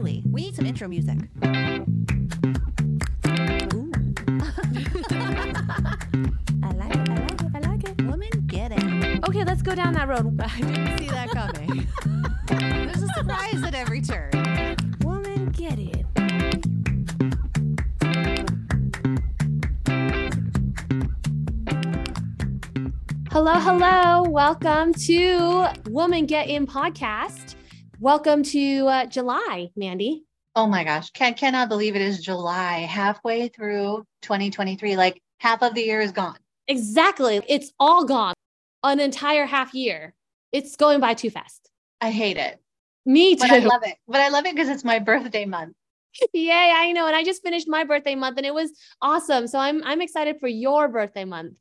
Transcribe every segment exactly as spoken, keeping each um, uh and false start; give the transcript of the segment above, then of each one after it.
Mai-Ly. We need some intro music. Ooh. I like it, I like it, I like it. Woman, get in. Okay, let's go down that road. I didn't see that coming. There's a surprise at every turn. Woman, get it. Hello, hello. Welcome to Woman Get In podcast. Welcome to uh, July, Mandi. Oh my gosh. Can, cannot believe it is July, halfway through twenty twenty-three. Like half of the year is gone. Exactly. It's all gone. An entire half year. It's going by too fast. I hate it. Me too. But I love it. But I love it because it's my birthday month. Yay. I know. And I just finished my birthday month and it was awesome. So I'm, I'm excited for your birthday month.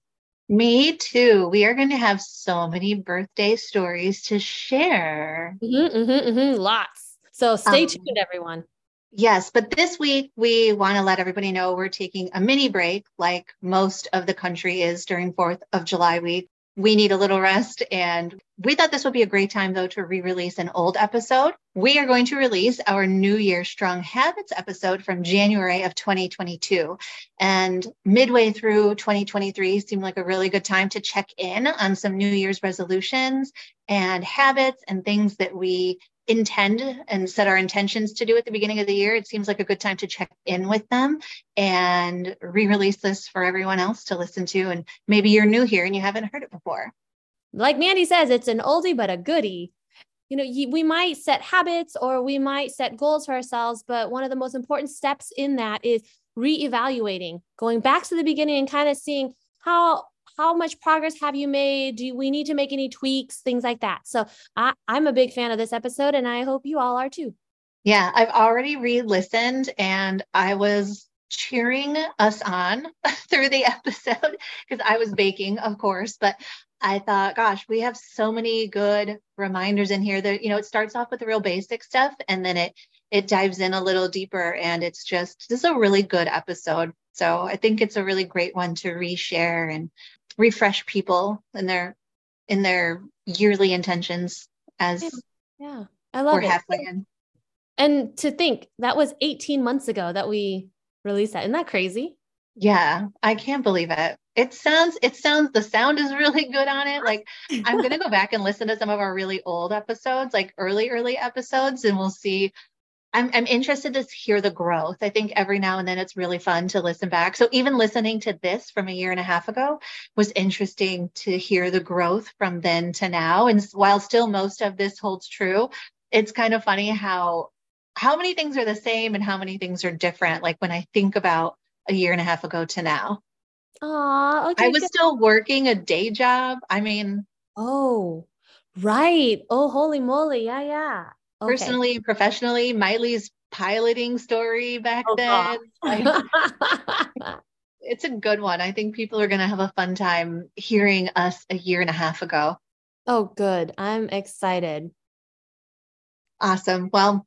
Me too. We are going to have so many birthday stories to share. Mm-hmm, mm-hmm, mm-hmm. Lots. So stay um, tuned, everyone. Yes. But this week, we want to let everybody know we're taking a mini break like most of the country is during fourth of July week. We need a little rest. And we thought this would be a great time, though, to re-release an old episode. We are going to release our New Year Strong Habits episode from January of twenty twenty-two. And midway through twenty twenty-three seemed like a really good time to check in on some New Year's resolutions and habits and things that we intend and set our intentions to do at the beginning of the year. It seems like a good time to check in with them and re-release this for everyone else to listen to. And maybe you're new here and you haven't heard it before. Like Mandi says, it's an oldie, but a goodie. You know, we might set habits or we might set goals for ourselves, but one of the most important steps in that is reevaluating, going back to the beginning and kind of seeing how How much progress have you made? Do we need to make any tweaks? Things like that. So I, I'm a big fan of this episode and I hope you all are too. Yeah, I've already re-listened and I was cheering us on through the episode because I was baking, of course, but I thought, gosh, we have so many good reminders in here that, you know, it starts off with the real basic stuff and then it, it dives in a little deeper and it's just, this is a really good episode. So I think it's a really great one to reshare and refresh people in their in their yearly intentions as yeah, yeah. I love we're it. halfway in. And to think that was eighteen months ago that we released that. Isn't that crazy? Yeah, I can't believe it. It sounds it sounds the sound is really good on it. Like I'm gonna go back and listen to some of our really old episodes, like early, early episodes, and we'll see. I'm I'm interested to hear the growth. I think every now and then it's really fun to listen back. So even listening to this from a year and a half ago was interesting to hear the growth from then to now. And while still most of this holds true, it's kind of funny how how many things are the same and how many things are different. Like when I think about a year and a half ago to now. Aww, okay, I was good. still working a day job. I mean, oh, right. Oh, holy moly. Yeah, yeah. Okay. Personally and professionally, Mai-Ly's piloting story back oh, then. Like, it's a good one. I think people are going to have a fun time hearing us a year and a half ago. Oh, good. I'm excited. Awesome. Well,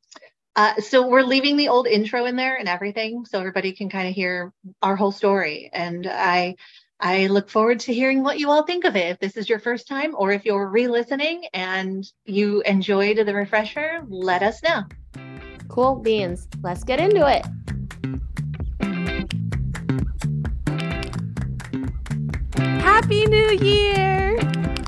uh, so we're leaving the old intro in there and everything so everybody can kind of hear our whole story. And I I look forward to hearing what you all think of it. If this is your first time or if you're re-listening and you enjoyed the refresher, let us know. Cool beans. Let's get into it. Happy New Year.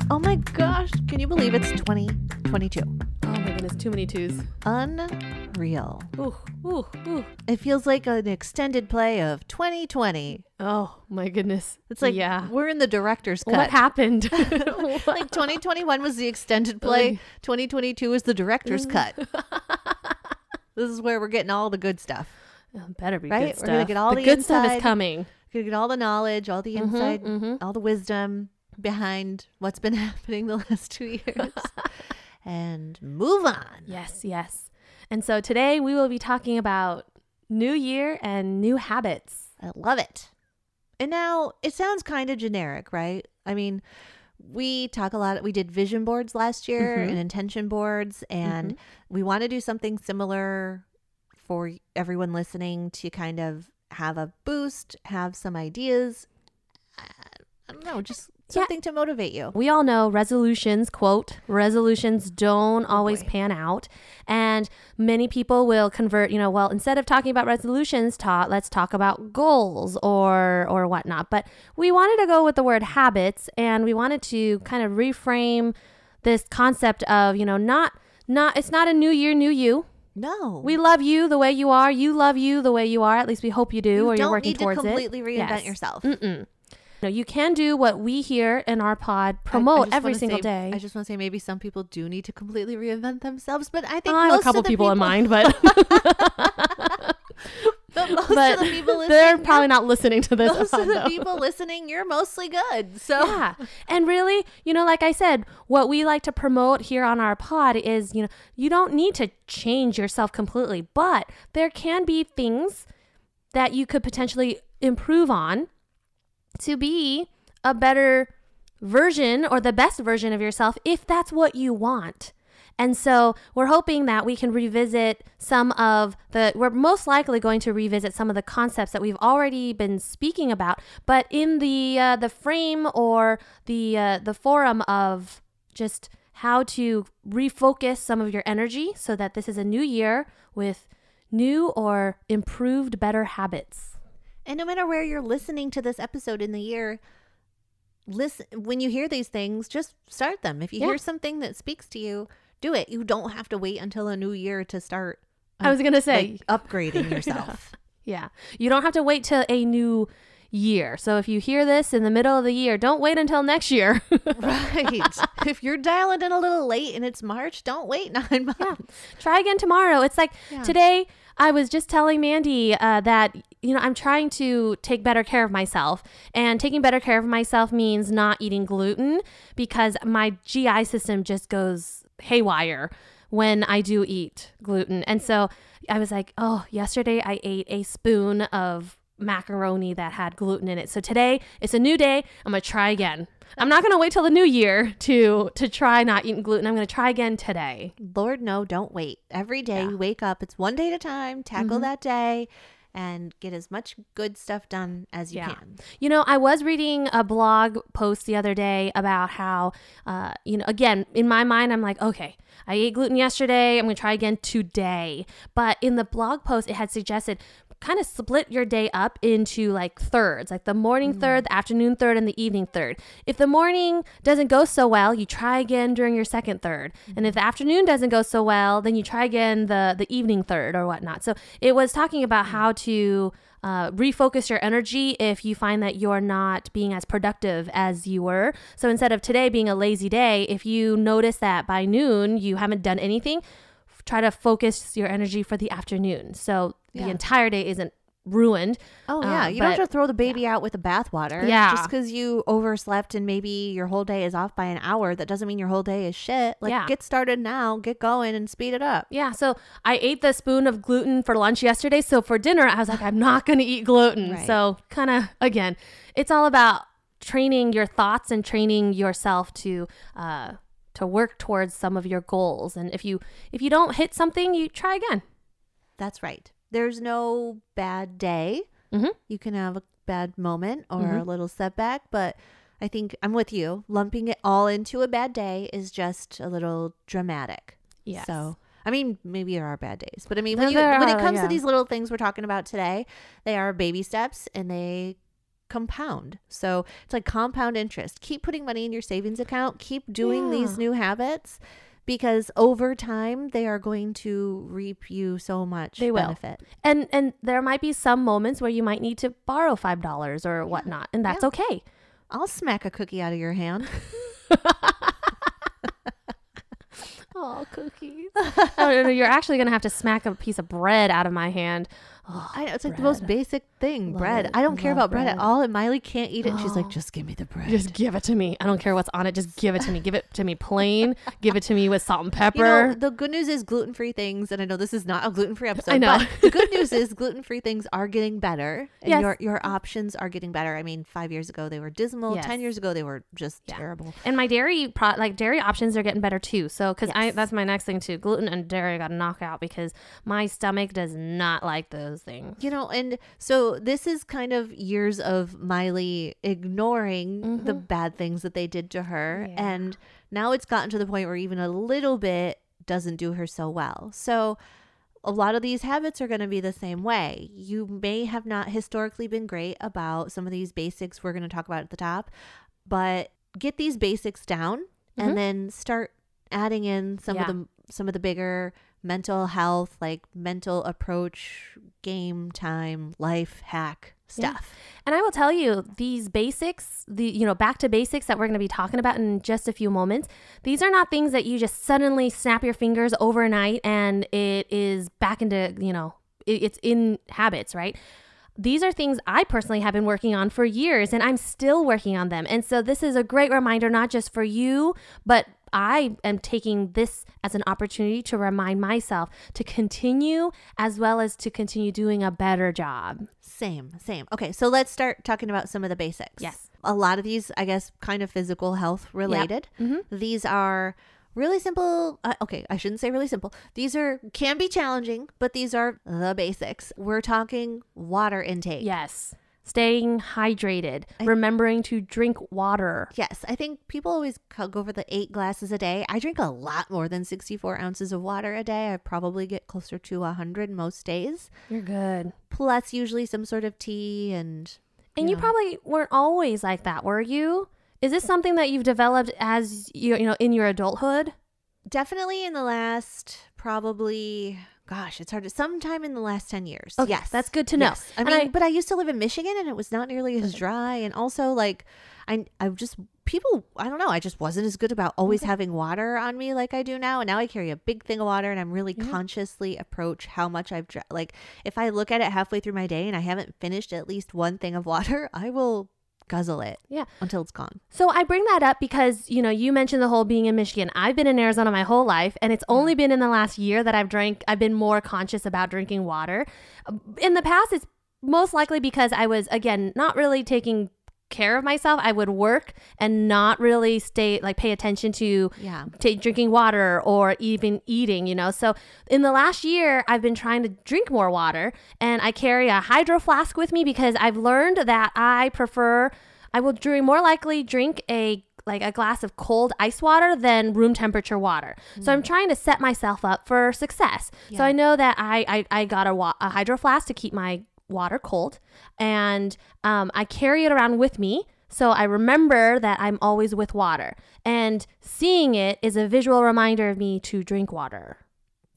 Oh my gosh. Can you believe it's twenty twenty-two? Oh my goodness. Too many twos. Unreal. Ooh, ooh, ooh. It feels like an extended play of twenty twenty. Oh my goodness. It's like, yeah, we're in the director's cut. What happened? Like twenty twenty-one was the extended play. Like, twenty twenty-two is the director's cut. This is where we're getting all the good stuff. It better be right? good stuff. We're gonna get all the, the good inside, stuff is coming. We're going to get all the knowledge, all the insight, mm-hmm, mm-hmm. all the wisdom behind what's been happening the last two years and move on. Yes, yes. And so today we will be talking about New Year and new habits. I love it. And now it sounds kind of generic, right? I mean, we talk a lot. We did vision boards last year mm-hmm. and intention boards, and mm-hmm. we want to do something similar for everyone listening to kind of have a boost, have some ideas. I don't know, just something yeah. to motivate you. We all know resolutions, quote, resolutions don't always oh pan out. And many people will convert, you know, well, instead of talking about resolutions, ta- let's talk about goals or or whatnot. But we wanted to go with the word habits, and we wanted to kind of reframe this concept of, you know, not, not it's not a new year, new you. No. We love you the way you are. You love you the way you are. At least we hope you do, you or you're working towards it. You don't need to completely reinvent yes. yourself. Mm-mm. No, you can do what we here in our pod promote I, I every single say, day. I just want to say maybe some people do need to completely reinvent themselves, but I think uh, most I have a couple of people, people in mind, but... But most but of the people listening, they're probably not listening to this. Most of the people listening, you're mostly good. So yeah. And really, you know, like I said, what we like to promote here on our pod is, you know, you don't need to change yourself completely, but there can be things that you could potentially improve on to be a better version or the best version of yourself if that's what you want. And so we're hoping that we can revisit some of the, we're most likely going to revisit some of the concepts that we've already been speaking about, but in the uh, the frame or the uh, the forum of just how to refocus some of your energy so that this is a new year with new or improved, better habits. And no matter where you're listening to this episode in the year, listen, when you hear these things, just start them. If you yeah. hear something that speaks to you, do it. You don't have to wait until a new year to start. Um, I was going to say like, upgrading yourself. yeah. yeah. You don't have to wait till a new year. So if you hear this in the middle of the year, don't wait until next year. right. If you're dialing in a little late and it's March, don't wait nine months. Yeah. Try again tomorrow. It's like yeah. today I was just telling Mandy uh, that, you know, I'm trying to take better care of myself, and taking better care of myself means not eating gluten because my G I system just goes haywire when I do eat gluten. And so I was like, oh, yesterday I ate a spoon of macaroni that had gluten in it. So today it's a new day. I'm going to try again. I'm not going to wait till the new year to to try not eating gluten. I'm going to try again today. Lord, no, don't wait. Every day yeah. you wake up, it's one day at a time. Tackle mm-hmm. that day and get as much good stuff done as you yeah. can. You know, I was reading a blog post the other day about how, uh, you know, again, in my mind, I'm like, okay, I ate gluten yesterday. I'm going to try again today. But in the blog post, it had suggested kind of split your day up into like thirds, like the morning mm-hmm. third, the afternoon third, and the evening third. If the morning doesn't go so well, you try again during your second third. Mm-hmm. And if the afternoon doesn't go so well, then you try again the, the evening third or whatnot. So it was talking about how to uh, refocus your energy if you find that you're not being as productive as you were. So instead of today being a lazy day, if you notice that by noon you haven't done anything, try to focus your energy for the afternoon. So yeah. the entire day isn't ruined. Oh, yeah. Uh, you but, don't have to throw the baby yeah. out with the bathwater. Yeah. Just because you overslept and maybe your whole day is off by an hour, that doesn't mean your whole day is shit. Like, yeah. get started now, get going, and speed it up. Yeah. So I ate the spoon of gluten for lunch yesterday. So for dinner, I was like, I'm not going to eat gluten. Right. So kind of, again, it's all about training your thoughts and training yourself to... Uh, to work towards some of your goals. And if you if you don't hit something, you try again. That's right. There's no bad day. Mm-hmm. You can have a bad moment or mm-hmm. a little setback, but I think I'm with you. Lumping it all into a bad day is just a little dramatic. Yes. So, I mean, maybe there are bad days, but I mean, when, you, are, when it comes yeah. to these little things we're talking about today, they are baby steps and they compound. So it's like compound interest. Keep putting money in your savings account. Keep doing yeah. these new habits, because over time they are going to reap you so much they benefit. Will. And and there might be some moments where you might need to borrow five dollars or yeah. whatnot, and that's yeah. okay. I'll smack a cookie out of your hand. Oh, cookies. Oh, no, you're actually going to have to smack a piece of bread out of my hand. Oh, I know, it's bread. Like the most basic thing, love bread. It. I don't love care about bread. bread at all. And Mai-Ly can't eat it. Oh. And she's like, just give me the bread. Just give it to me. I don't care what's on it. Just give it to me. Give it to me plain. Give it to me with salt and pepper. You know, the good news is gluten-free things. And I know this is not a gluten-free episode. I know. But the good news is gluten-free things are getting better. And yes. your, your options are getting better. I mean, five years ago, they were dismal. Yes. Ten years ago, they were just yeah. terrible. And my dairy, pro- like dairy options are getting better too. So, because yes. I that's my next thing too. Gluten and dairy I got to knock out because my stomach does not like those. those things. You know, and so this is kind of years of Mai-Ly ignoring mm-hmm. the bad things that they did to her. Yeah. And now it's gotten to the point where even a little bit doesn't do her so well. So a lot of these habits are going to be the same way. You may have not historically been great about some of these basics we're going to talk about at the top, but get these basics down mm-hmm. and then start adding in some yeah. of the some of the bigger mental health, like mental approach, game time, life hack stuff. Yeah. And I will tell you, these basics, the you know, back to basics that we're going to be talking about in just a few moments, these are not things that you just suddenly snap your fingers overnight and it is back into, you know, it, it's in habits, right? These are things I personally have been working on for years, and I'm still working on them. And so this is a great reminder, not just for you, but I am taking this as an opportunity to remind myself to continue, as well as to continue doing a better job. Same, same. Okay, so let's start talking about some of the basics. Yes. A lot of these, I guess, kind of physical health related. Yep. Mm-hmm. These are really simple. Uh, okay, I shouldn't say really simple. These are can be challenging, but these are the basics. We're talking water intake. Yes. Staying hydrated, I, remembering to drink water. Yes. I think people always go over the eight glasses a day. I drink a lot more than sixty-four ounces of water a day. I probably get closer to one hundred most days. You're good. Plus usually some sort of tea and... You and know. You probably weren't always like that, were you? Is this something that you've developed as, you, you know, in your adulthood? Definitely in the last probably... Gosh, it's hard to sometime in the last ten years. Okay, yes. That's good to know. Yes. I mean, I, but I used to live in Michigan and it was not nearly as dry. And also like I, I just people, I don't know. I just wasn't as good about always okay. having water on me like I do now. And now I carry a big thing of water and I'm really yeah. consciously approach how much I've dr- like if I look at it halfway through my day and I haven't finished at least one thing of water, I will guzzle it yeah until it's gone. So I bring that up because, you know, you mentioned the whole being in Michigan. I've been in Arizona my whole life, and it's only been in the last year that I've drank I've been more conscious about drinking water. In the past, it's most likely because I was, again, not really taking care of myself. I would work and not really stay like pay attention to yeah to drinking water or even eating, you know. So in the last year, I've been trying to drink more water, and I carry a hydro flask with me because I've learned that I prefer I will drink more likely drink a like a glass of cold ice water than room temperature water. Mm. So I'm trying to set myself up for success. Yeah. So I know that I I, I got a, wa- a hydro flask to keep my water cold, and um, I carry it around with me, so I remember that I'm always with water, and seeing it is a visual reminder of me to drink water.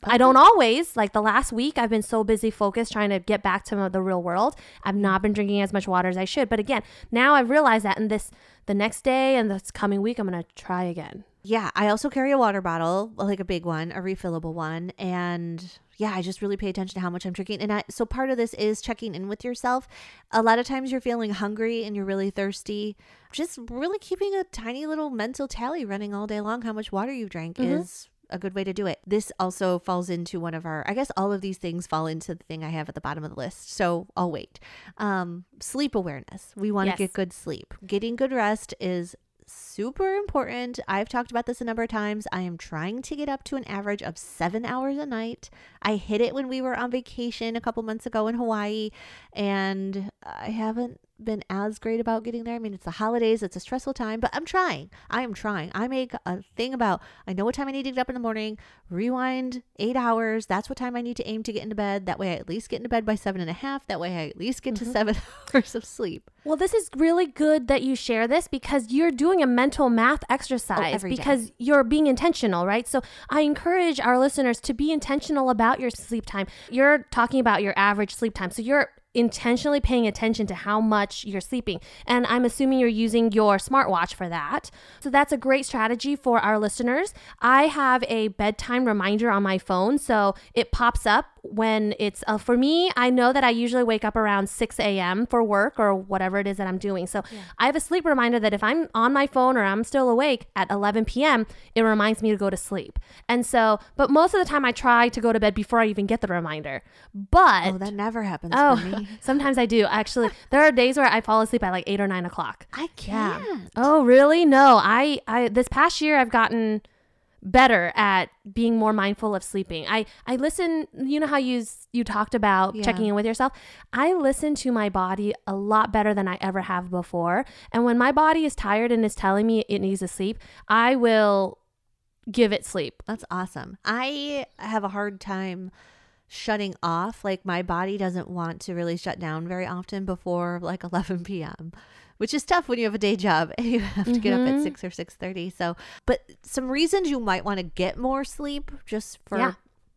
Okay. I don't always, like the last week I've been so busy focused trying to get back to the real world, I've not been drinking as much water as I should. But again, now I've realized that in this the next day and this coming week, I'm gonna try again. Yeah, I also carry a water bottle, like a big one, a refillable one, and yeah, I just really pay attention to how much I'm drinking. And I, so part of this is checking in with yourself. A lot of times you're feeling hungry and you're really thirsty. Just really keeping a tiny little mental tally running all day long how much water you drank mm-hmm. is a good way to do it. This also falls into one of our, I guess all of these things fall into the thing I have at the bottom of the list. So I'll wait. Um, sleep awareness. We want to yes. get good sleep. Getting good rest is super important. I've talked about this a number of times. I am trying to get up to an average of seven hours a night. I hit it when we were on vacation a couple months ago in Hawaii, and I haven't been as great about getting there. I mean, it's the holidays, it's a stressful time, but I'm trying. I am trying. I make a thing about, I know what time I need to get up in the morning, rewind eight hours. That's what time I need to aim to get into bed. That way I at least get into bed by seven and a half. That way I at least get mm-hmm. to seven hours of sleep. Well, this is really good that you share this because you're doing a mental math exercise oh, because day. You're being intentional, right? So I encourage our listeners to be intentional about your sleep time. You're talking about your average sleep time. So you're intentionally paying attention to how much you're sleeping. And I'm assuming you're using your smartwatch for that. So that's a great strategy for our listeners. I have a bedtime reminder on my phone. So it pops up when it's, uh, for me, I know that I usually wake up around six a.m. for work or whatever it is that I'm doing. So yeah. I have a sleep reminder that if I'm on my phone or I'm still awake at eleven p.m., it reminds me to go to sleep. And so, but most of the time I try to go to bed before I even get the reminder. But oh, that never happens oh, for me. Sometimes I do. Actually, there are days where I fall asleep at like eight or nine o'clock. I can't. Yeah. Oh, really? No. I, I, this past year I've gotten better at being more mindful of sleeping. I, I listen, you know how you, you talked about yeah. checking in with yourself. I listen to my body a lot better than I ever have before. And when my body is tired and is telling me it needs to sleep, I will give it sleep. That's awesome. I have a hard time shutting off. Like my body doesn't want to really shut down very often before like eleven p.m., which is tough when you have a day job and you have to mm-hmm. get up at six or six thirty. So, but some reasons you might want to get more sleep, just for yeah.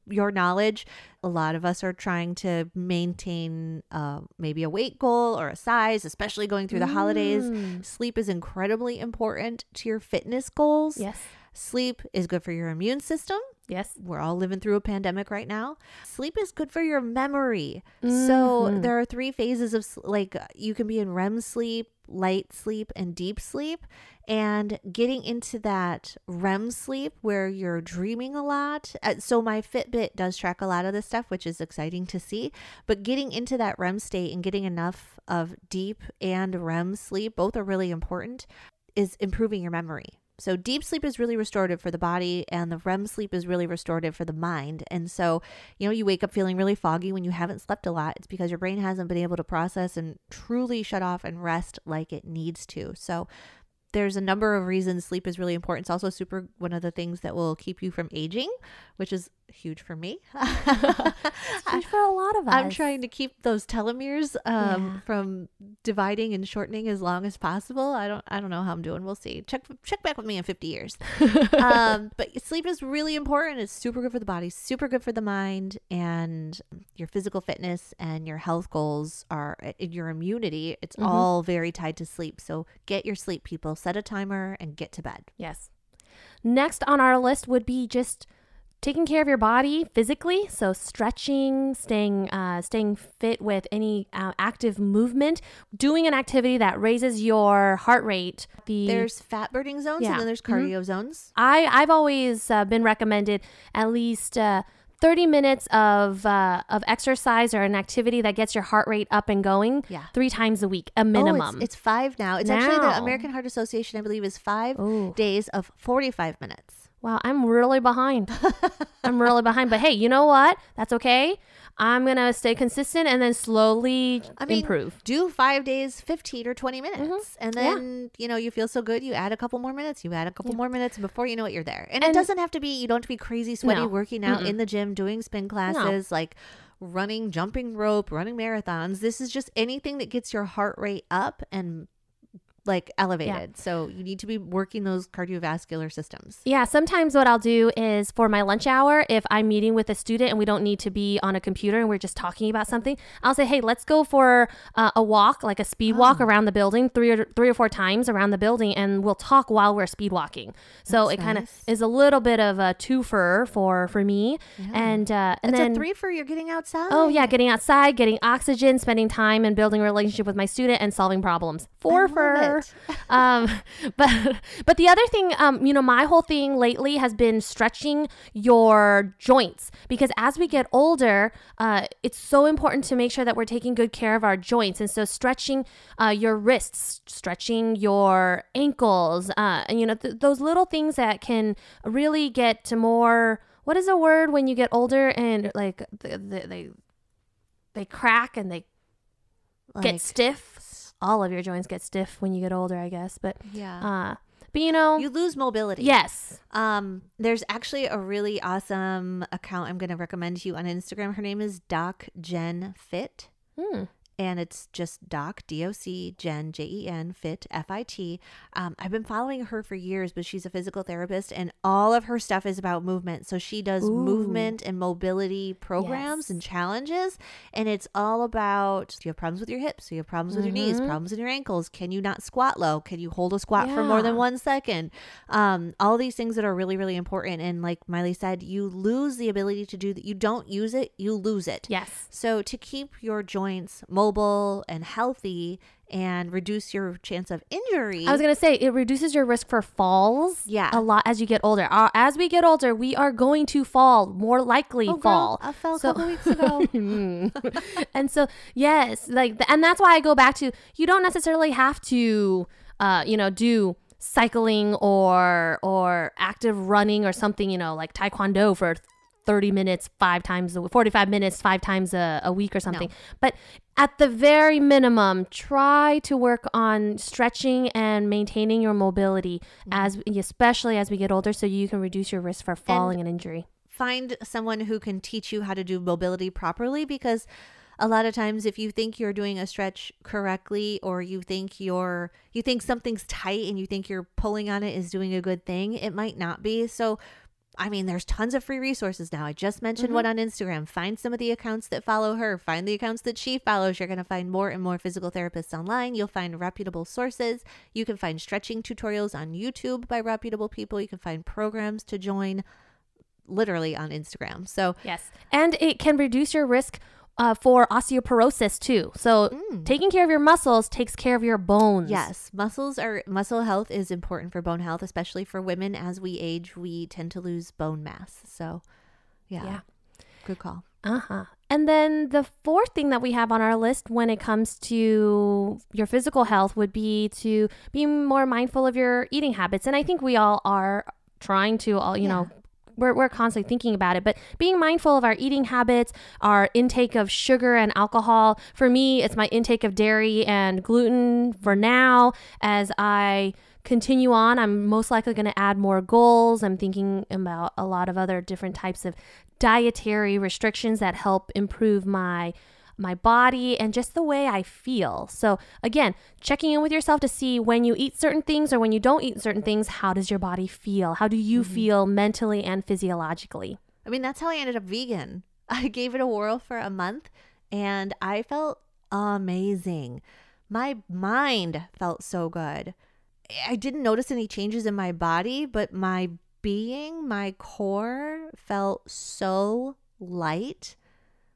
your knowledge. A lot of us are trying to maintain uh, maybe a weight goal or a size, especially going through the mm. holidays. Sleep is incredibly important to your fitness goals. Yes. Sleep is good for your immune system. Yes. We're all living through a pandemic right now. Sleep is good for your memory. Mm-hmm. So there are three phases of, like, you can be in R E M sleep, light sleep, and deep sleep. And getting into that R E M sleep where you're dreaming a lot. So my Fitbit does track a lot of this stuff, which is exciting to see. But getting into that R E M state and getting enough of deep and R E M sleep, both are really important, is improving your memory. So deep sleep is really restorative for the body, and the R E M sleep is really restorative for the mind. And so, you know, you wake up feeling really foggy when you haven't slept a lot. It's because your brain hasn't been able to process and truly shut off and rest like it needs to. So there's a number of reasons sleep is really important. It's also super one of the things that will keep you from aging, which is huge for me. It's huge for a lot of us. I'm trying to keep those telomeres um, yeah. from dividing and shortening as long as possible. I don't I don't know how I'm doing. We'll see. Check check back with me in fifty years. um, but sleep is really important. It's super good for the body, super good for the mind, and your physical fitness and your health goals are in your immunity. It's mm-hmm. all very tied to sleep. So get your sleep, people. Set a timer and get to bed. Yes. Next on our list would be just taking care of your body physically, so stretching, staying uh, staying fit with any uh, active movement, doing an activity that raises your heart rate. The, there's fat burning zones yeah. and then there's cardio mm-hmm. zones. I, I've always uh, been recommended at least uh, thirty minutes of uh, of exercise or an activity that gets your heart rate up and going yeah. three times a week, a minimum. Oh, it's, it's five now. It's now. Actually the American Heart Association, I believe, is five Ooh. days of forty-five minutes. Wow, I'm really behind. I'm really behind. But hey, you know what? That's okay. I'm going to stay consistent and then slowly I mean, improve. Do five days, fifteen or twenty minutes. Mm-hmm. And then, yeah. you know, you feel so good. You add a couple more minutes. You add a couple yeah. more minutes. And before you know it, you're there. And, and it doesn't have to be, you don't have to be crazy sweaty no. working out Mm-mm. in the gym, doing spin classes, no. like running, jumping rope, running marathons. This is just anything that gets your heart rate up and like elevated. Yeah. So you need to be working those cardiovascular systems. Yeah. Sometimes what I'll do is for my lunch hour, if I'm meeting with a student and we don't need to be on a computer and we're just talking about something, I'll say, hey, let's go for uh, a walk, like a speed oh. walk around the building, three or three or four times around the building. And we'll talk while we're speed walking. So That's it nice. Kind of is a little bit of a twofer for, for me. Yeah. And, uh, and it's then a threefer. You're getting outside. Oh yeah. Getting outside, getting oxygen, spending time and building a relationship with my student and solving problems. Fourfer. um, but but the other thing, um, you know, my whole thing lately has been stretching your joints, because as we get older, uh, it's so important to make sure that we're taking good care of our joints. And so stretching uh, your wrists, stretching your ankles, uh, and, you know, th- those little things that can really get to more. What is a word when you get older and like they they, they crack and they like, get stiff? All of your joints get stiff when you get older, I guess. But yeah, uh, but you know, you lose mobility. Yes. Um, there's actually a really awesome account I'm going to recommend to you on Instagram. Her name is Doc Jen Fit, hmm. and it's just Doc D O C Jen J E N Fit F I T. Um, I've been following her for years, but she's a physical therapist, and all of her stuff is about movement. So she does Ooh. movement and mobility programs yes. and challenges, and it's all about: do you have problems with your hips? Do you have problems with mm-hmm. your knees? Problems in your ankles? Can you not squat low? Can you hold a squat yeah. for more than one second? Um, all these things that are really, really important. And like Mai-Ly said, you lose the ability to do that. You don't use it, you lose it. Yes. So to keep your joints mobile and healthy and reduce your chance of injury. I was going to say, it reduces your risk for falls yeah. a lot as you get older. Uh, as we get older, we are going to fall, more likely oh, fall. Girl, I fell so, a couple weeks ago. And so, yes, like, and that's why I go back to, you don't necessarily have to, uh, you know, do cycling or or active running or something, you know, like taekwondo for thirty minutes, five times, a, forty-five minutes, five times a, a week or something. No. But at the very minimum, try to work on stretching and maintaining your mobility, mm-hmm. as especially as we get older, so you can reduce your risk for falling and, and injury. Find someone who can teach you how to do mobility properly, because a lot of times if you think you're doing a stretch correctly, or you think you're you think something's tight and you think you're pulling on it is doing a good thing, it might not be. So I mean, there's tons of free resources now. I just mentioned mm-hmm. one on Instagram. Find some of the accounts that follow her. Find the accounts that she follows. You're going to find more and more physical therapists online. You'll find reputable sources. You can find stretching tutorials on YouTube by reputable people. You can find programs to join literally on Instagram. So yes, and it can reduce your risk Uh, for osteoporosis too. So mm. taking care of your muscles takes care of your bones. Yes, muscles are muscle health is important for bone health, especially for women. As we age, we tend to lose bone mass. So yeah, yeah. Good call. Uh-huh. And then the fourth thing that we have on our list when it comes to your physical health would be to be more mindful of your eating habits. And I think we all are trying to, all you yeah. know, We're, we're constantly thinking about it, but being mindful of our eating habits, our intake of sugar and alcohol. For me, it's my intake of dairy and gluten for now. As I continue on, I'm most likely going to add more goals. I'm thinking about a lot of other different types of dietary restrictions that help improve my my body and just the way I feel. So again, checking in with yourself to see when you eat certain things or when you don't eat certain things, how does your body feel? How do you mm-hmm. feel mentally and physiologically? I mean, that's how I ended up vegan. I gave it a whirl for a month and I felt amazing. My mind felt so good. I didn't notice any changes in my body, but my being, my core felt so light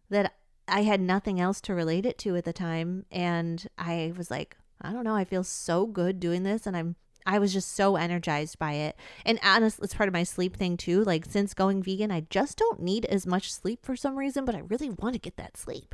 that I had nothing else to relate it to at the time. And I was like, I don't know, I feel so good doing this. And I'm, I was just so energized by it. And honestly, it's part of my sleep thing too. Like since going vegan, I just don't need as much sleep for some reason, but I really want to get that sleep.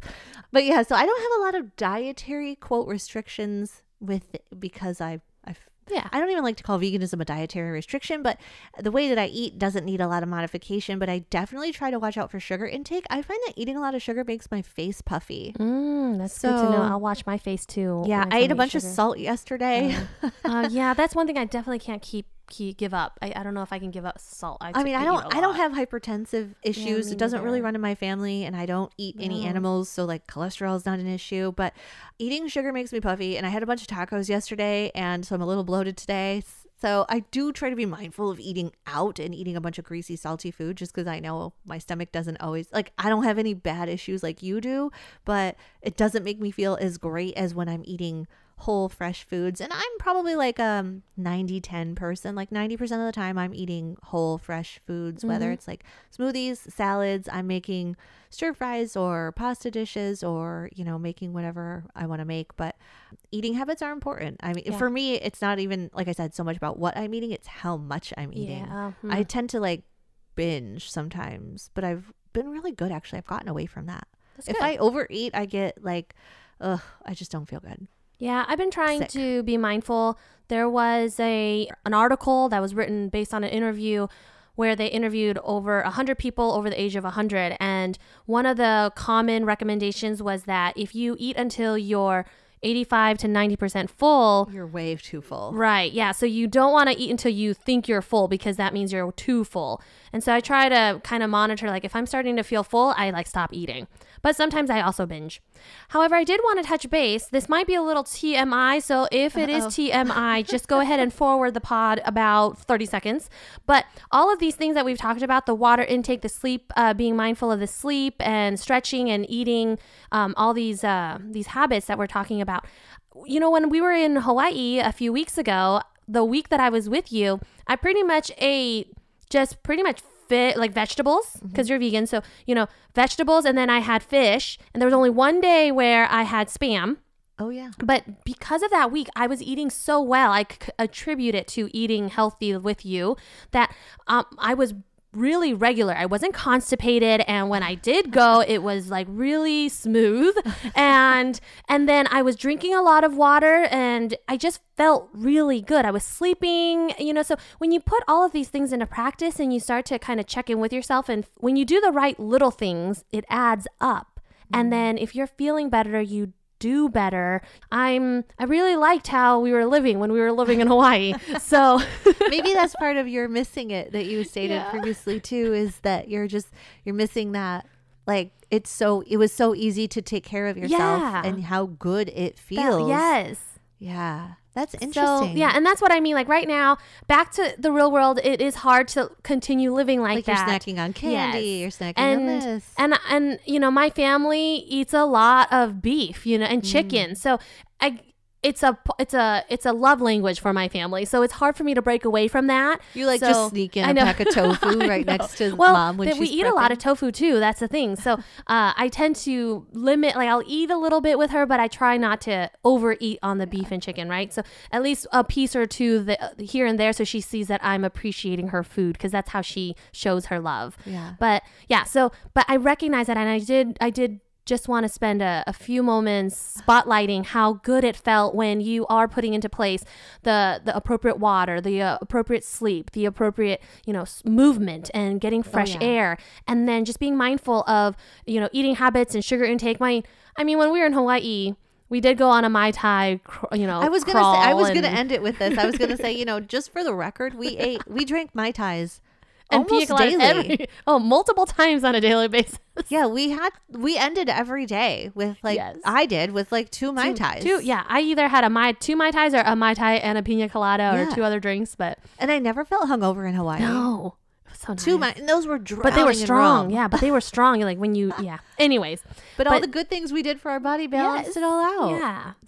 But yeah, so I don't have a lot of dietary quote restrictions with it because I, I, yeah, I don't even like to call veganism a dietary restriction, but the way that I eat doesn't need a lot of modification. But I definitely try to watch out for sugar intake. I find that eating a lot of sugar makes my face puffy. Mm, that's so, good to know. I'll watch my face too. Yeah, I ate a bunch sugar. of salt yesterday. Um, uh, yeah, that's one thing I definitely can't keep, keep give up. I, I don't know if I can give up salt. I, I mean, I don't. I don't have hypertensive issues. Yeah, it doesn't either. really run in my family, and I don't eat no. any animals, so like cholesterol is not an issue. But eating sugar makes me puffy, and I had a bunch of tacos yesterday, and so I'm a little bloated today. So I do try to be mindful of eating out and eating a bunch of greasy, salty food, just because I know my stomach doesn't always, like I don't have any bad issues like you do, but it doesn't make me feel as great as when I'm eating whole fresh foods. And I'm probably like a ninety ten person. Like ninety percent of the time I'm eating whole fresh foods, mm-hmm. whether it's like smoothies, salads, I'm making stir fries or pasta dishes, or, you know, making whatever I want to make. But eating habits are important. I mean, yeah. for me, it's not even, like I said, so much about what I'm eating. It's how much I'm eating. Yeah, uh-huh. I tend to like binge sometimes, but I've been really good. Actually, I've gotten away from that. That's if good. I overeat, I get like, ugh, I just don't feel good. Yeah, I've been trying Sick. to be mindful. There was a an article that was written based on an interview where they interviewed over one hundred people over the age of one hundred. And one of the common recommendations was that if you eat until you're eighty-five to ninety percent full, you're way too full. Right. Yeah. So you don't want to eat until you think you're full, because that means you're too full. And so I try to kind of monitor, like if I'm starting to feel full, I like stop eating. But sometimes I also binge. However, I did want to touch base. This might be a little T M I. So if it Uh-oh. is T M I, just go ahead and forward the pod about thirty seconds. But all of these things that we've talked about, the water intake, the sleep, uh, being mindful of the sleep and stretching and eating, um, all these, uh, these habits that we're talking about. About. You know, when we were in Hawaii a few weeks ago, the week that I was with you, I pretty much ate just pretty much fit like vegetables, because mm-hmm. you're vegan. So, you know, vegetables, and then I had fish, and there was only one day where I had Spam. Oh, yeah. But because of that week, I was eating so well. I c- attribute it to eating healthy with you that um, I was really regular. I wasn't constipated, and when I did go, it was like really smooth. and and then I was drinking a lot of water, and I just felt really good. I was sleeping, you know. So when you put all of these things into practice and you start to kind of check in with yourself, and when you do the right little things, it adds up. Mm-hmm. And then if you're feeling better, you do better. I'm I really liked how we were living when we were living in Hawaii. So maybe that's part of your missing it that you stated yeah. previously too, is that you're just you're missing that, like it's so it was so easy to take care of yourself yeah. and how good it feels. That, yes. Yeah. That's interesting. So, yeah, and that's what I mean. Like right now, back to the real world, it is hard to continue living like, like that. Like you're snacking on candy, yes. you're snacking and, on this. And, and, you know, my family eats a lot of beef, you know, and chicken. Mm. So I... It's a it's a it's a love language for my family, so it's hard for me to break away from that. You like so, just sneak in a pack of tofu right next to well, mom when she's we eat prepping. A lot of tofu too. That's the thing. So uh, I tend to limit, like I'll eat a little bit with her, but I try not to overeat on the beef and chicken. Right, so at least a piece or two the, here and there, so she sees that I'm appreciating her food, because that's how she shows her love. Yeah. But yeah, so but I recognize that, and I did I did. just want to spend a, a few moments spotlighting how good it felt when you are putting into place the the appropriate water, the uh, appropriate sleep, the appropriate, you know, movement and getting fresh oh, yeah. air. And then just being mindful of, you know, eating habits and sugar intake. My, I mean, when we were in Hawaii, we did go on a Mai Tai, cr- you know, I was gonna say, I was and- going to end it with this. I was going to say, you know, just for the record, we ate, we drank Mai Tais. And almost daily. Every, oh, multiple times on a daily basis. Yeah, we had we ended every day with like yes. I did with like two Mai Tais. Two, yeah, I either had a Mai two Mai Tais or a Mai Tai and a pina colada yeah. or two other drinks. But and I never felt hungover in Hawaii. No, it was so nice. Two Mai and those were drowning but they were strong. Yeah, but they were strong. Like when you yeah. Anyways, but, but all the good things we did for our body balanced yes, it all out. Yeah. Girl.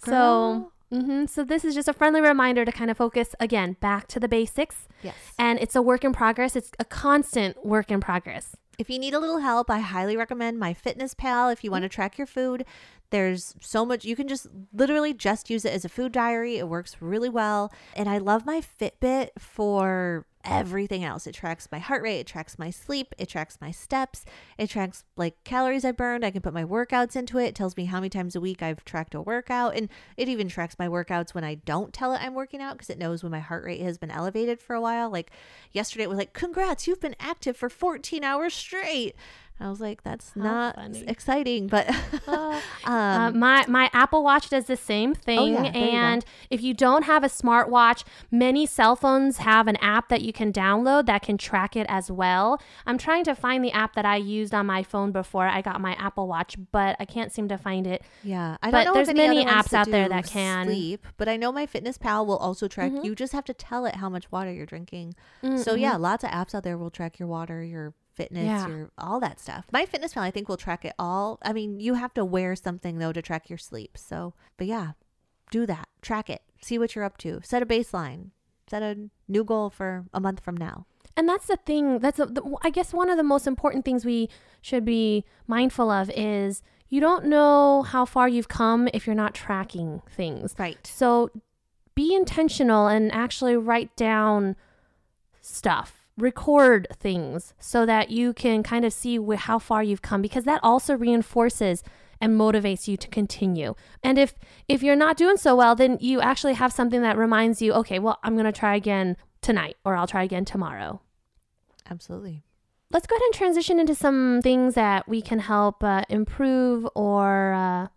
So. Mm-hmm. So this is just a friendly reminder to kind of focus, again, back to the basics. Yes. And it's a work in progress. It's a constant work in progress. If you need a little help, I highly recommend My Fitness Pal. If you want to track your food, there's so much. You can just literally just use it as a food diary. It works really well. And I love my Fitbit for everything else. It tracks my heart rate. It tracks my sleep. It tracks my steps. It tracks like calories I burned. I can put my workouts into it. It tells me how many times a week I've tracked a workout. And it even tracks my workouts when I don't tell it I'm working out, because it knows when my heart rate has been elevated for a while. Like yesterday it was like, congrats, you've been active for fourteen hours straight. I was like, that's how not funny. Exciting, but um, uh, my my Apple Watch does the same thing. Oh yeah, and you if you don't have a smartwatch, many cell phones have an app that you can download that can track it as well. I'm trying to find the app that I used on my phone before I got my Apple Watch, but I can't seem to find it. Yeah, I don't but know there's if any many apps out there that can sleep, but I know My Fitness Pal will also track. Mm-hmm. You just have to tell it how much water you're drinking. Mm-hmm. So yeah, lots of apps out there will track your water, your fitness, yeah. your all that stuff. My Fitness Pal, I think, will track it all. I mean, you have to wear something though to track your sleep. So, but yeah, do that. Track it. See what you're up to. Set a baseline. Set a new goal for a month from now. And that's the thing. That's a, the, I guess one of the most important things we should be mindful of is you don't know how far you've come if you're not tracking things. Right. So be intentional and actually write down stuff. Record things so that you can kind of see wh- how far you've come, because that also reinforces and motivates you to continue. And if if you're not doing so well, then you actually have something that reminds you, okay, well, I'm going to try again tonight, or I'll try again tomorrow. Absolutely. Let's go ahead and transition into some things that we can help uh, improve or uh,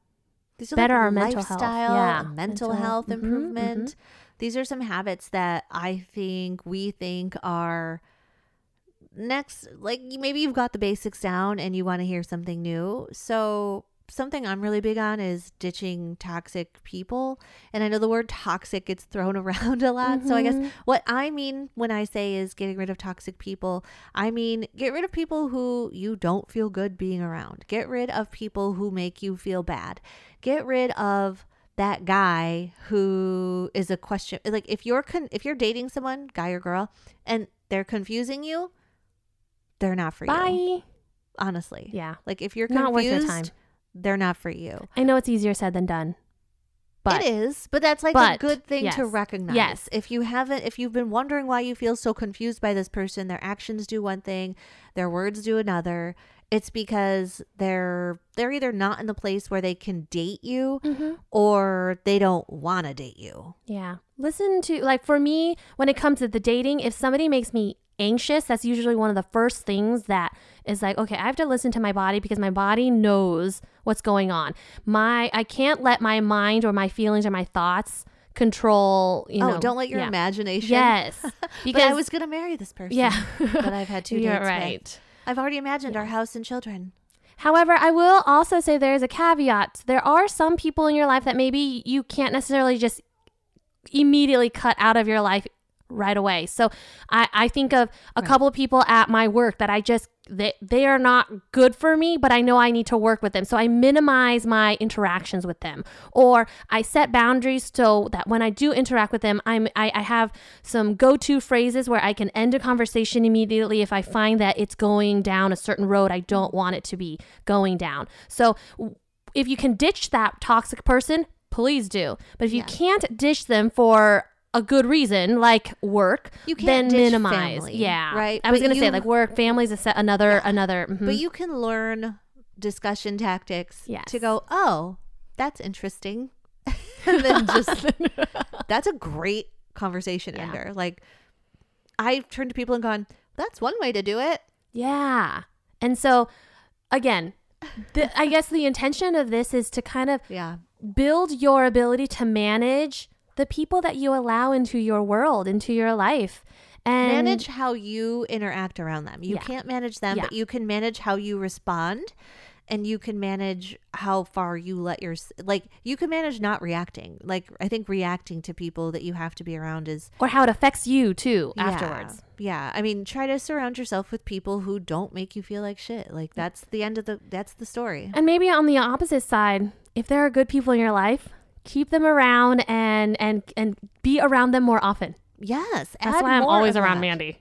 better like our mental health. Yeah. Mental, mental health improvement. Mm-hmm, mm-hmm. These are some habits that I think we think are next, like maybe you've got the basics down and you want to hear something new. So something I'm really big on is ditching toxic people. And I know the word toxic gets thrown around a lot. Mm-hmm. So I guess what I mean when I say is getting rid of toxic people, I mean, get rid of people who you don't feel good being around. Get rid of people who make you feel bad. Get rid of that guy who is a question, like if you're con- if you're dating someone, guy or girl, and they're confusing you, they're not for Bye. You. Honestly. Yeah. Like if you're confused, not worth your time. They're not for you. I know it's easier said than done. But, it is, but that's like but, a good thing yes, to recognize. Yes. If you haven't, if you've been wondering why you feel so confused by this person, their actions do one thing, their words do another. It's because they're they're either not in the place where they can date you mm-hmm. or they don't want to date you. Yeah. Listen to, like for me, when it comes to the dating, if somebody makes me anxious, that's usually one of the first things that is like, okay, I have to listen to my body because my body knows what's going on. My I can't let my mind or my feelings or my thoughts control, you oh, know. Oh, don't let your yeah. imagination. Yes. Because I was going to marry this person. Yeah. But I've had two dates. You're right. With. I've already imagined yeah. our house and children. However, I will also say there's a caveat. There are some people in your life that maybe you can't necessarily just immediately cut out of your life right away. So I, I think of a right. couple of people at my work that I just, they, they are not good for me, but I know I need to work with them. So I minimize my interactions with them, or I set boundaries so that when I do interact with them, I'm, I, I have some go-to phrases where I can end a conversation immediately if I find that it's going down a certain road I don't want it to be going down. So if you can ditch that toxic person, please do. But if you yeah. can't ditch them for a good reason, like work, you can't then minimize family, yeah right I was but gonna you, say like work, families, is another yeah. another mm-hmm. but you can learn discussion tactics yes. to go, oh, that's interesting and then just that's a great conversation yeah. ender. Like I've turned to people and gone, that's one way to do it. Yeah. And so again, the, I guess the intention of this is to kind of yeah. build your ability to manage the people that you allow into your world, into your life. And manage how you interact around them. You yeah. can't manage them, yeah. but you can manage how you respond, and you can manage how far you let your, like you can manage not reacting. Like I think reacting to people that you have to be around is. Or how it affects you too yeah, afterwards. Yeah. I mean, try to surround yourself with people who don't make you feel like shit. Like that's the end of the, that's the story. And maybe on the opposite side, if there are good people in your life, keep them around and and and be around them more often. Yes. That's why I'm always around Mandi.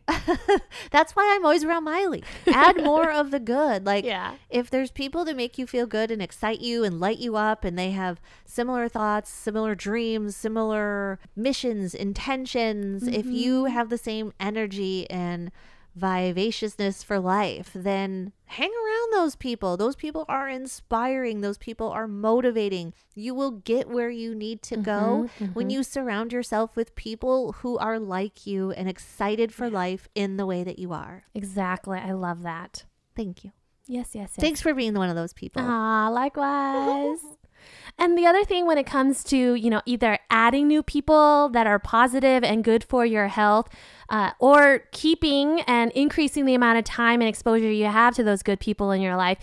That's why I'm always around Mai-Ly. Add more of the good. Like yeah. if there's people that make you feel good and excite you and light you up, and they have similar thoughts, similar dreams, similar missions, intentions, mm-hmm. if you have the same energy and vivaciousness for life, then hang around those people. Those people are inspiring. Those people are motivating. You will get where you need to mm-hmm, go mm-hmm. when you surround yourself with people who are like you and excited for life in the way that you are. Exactly. I love that. Thank you. Yes, yes, yes. Thanks for being one of those people. Ah, likewise. And the other thing when it comes to, you know, either adding new people that are positive and good for your health, uh, or keeping and increasing the amount of time and exposure you have to those good people in your life,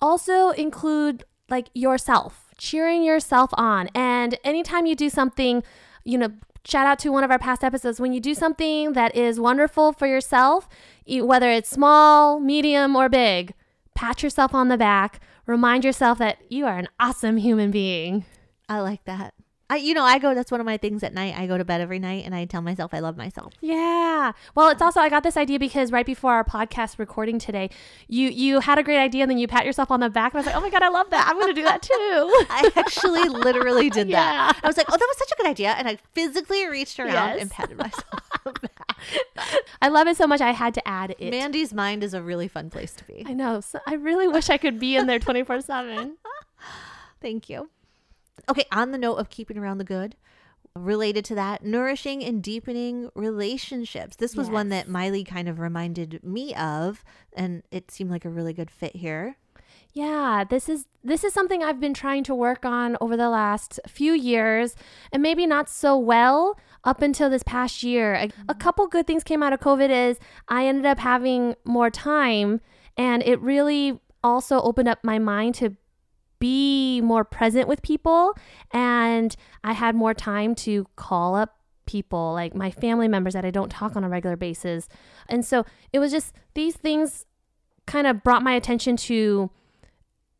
also include like yourself, cheering yourself on. And anytime you do something, you know, shout out to one of our past episodes, when you do something that is wonderful for yourself, whether it's small, medium, or big, pat yourself on the back. Remind yourself that you are an awesome human being. I like that. I, you know, I go, that's one of my things at night. I go to bed every night and I tell myself I love myself. Yeah. Well, it's also, I got this idea because right before our podcast recording today, you you had a great idea and then you pat yourself on the back. And I was like, oh my God, I love that. I'm going to do that too. I actually literally did yeah. that. I was like, oh, that was such a good idea. And I physically reached around yes. and patted myself on the back. I love it so much. I had to add it. Mandy's mind is a really fun place to be. I know. So I really wish I could be in there twenty-four seven. Thank you. Okay, on the note of keeping around the good, related to that, nourishing and deepening relationships. This was yes. one that Mai-Ly kind of reminded me of, and it seemed like a really good fit here. Yeah, this is this is something I've been trying to work on over the last few years, and maybe not so well up until this past year. A, a couple good things came out of COVID is I ended up having more time, and it really also opened up my mind to be more present with people. And I had more time to call up people like my family members that I don't talk on a regular basis. And so it was just these things kind of brought my attention to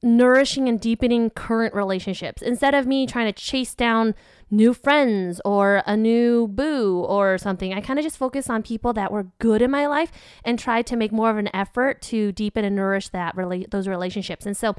nourishing and deepening current relationships instead of me trying to chase down new friends or a new boo or something. I kind of just focused on people that were good in my life and tried to make more of an effort to deepen and nourish that really those relationships. And so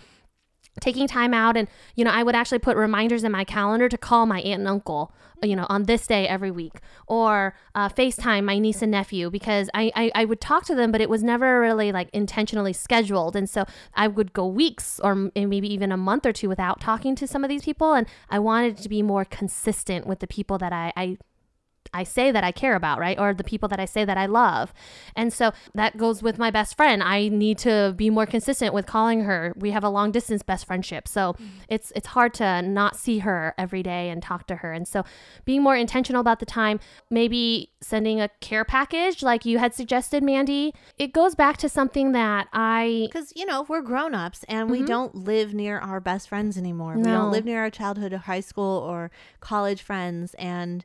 taking time out. And, you know, I would actually put reminders in my calendar to call my aunt and uncle, you know, on this day every week, or uh, FaceTime my niece and nephew, because I, I, I would talk to them, but it was never really like intentionally scheduled. And so I would go weeks or maybe even a month or two without talking to some of these people. And I wanted to be more consistent with the people that I, I I say that I care about, right? Or the people that I say that I love. And so that goes with my best friend. I need to be more consistent with calling her. We have a long distance best friendship. So mm-hmm. it's it's hard to not see her every day and talk to her. And so being more intentional about the time, maybe sending a care package like you had suggested, Mandy. It goes back to something that I... Because, you know, we're grown-ups and we mm-hmm. don't live near our best friends anymore. No. We don't live near our childhood or high school or college friends. And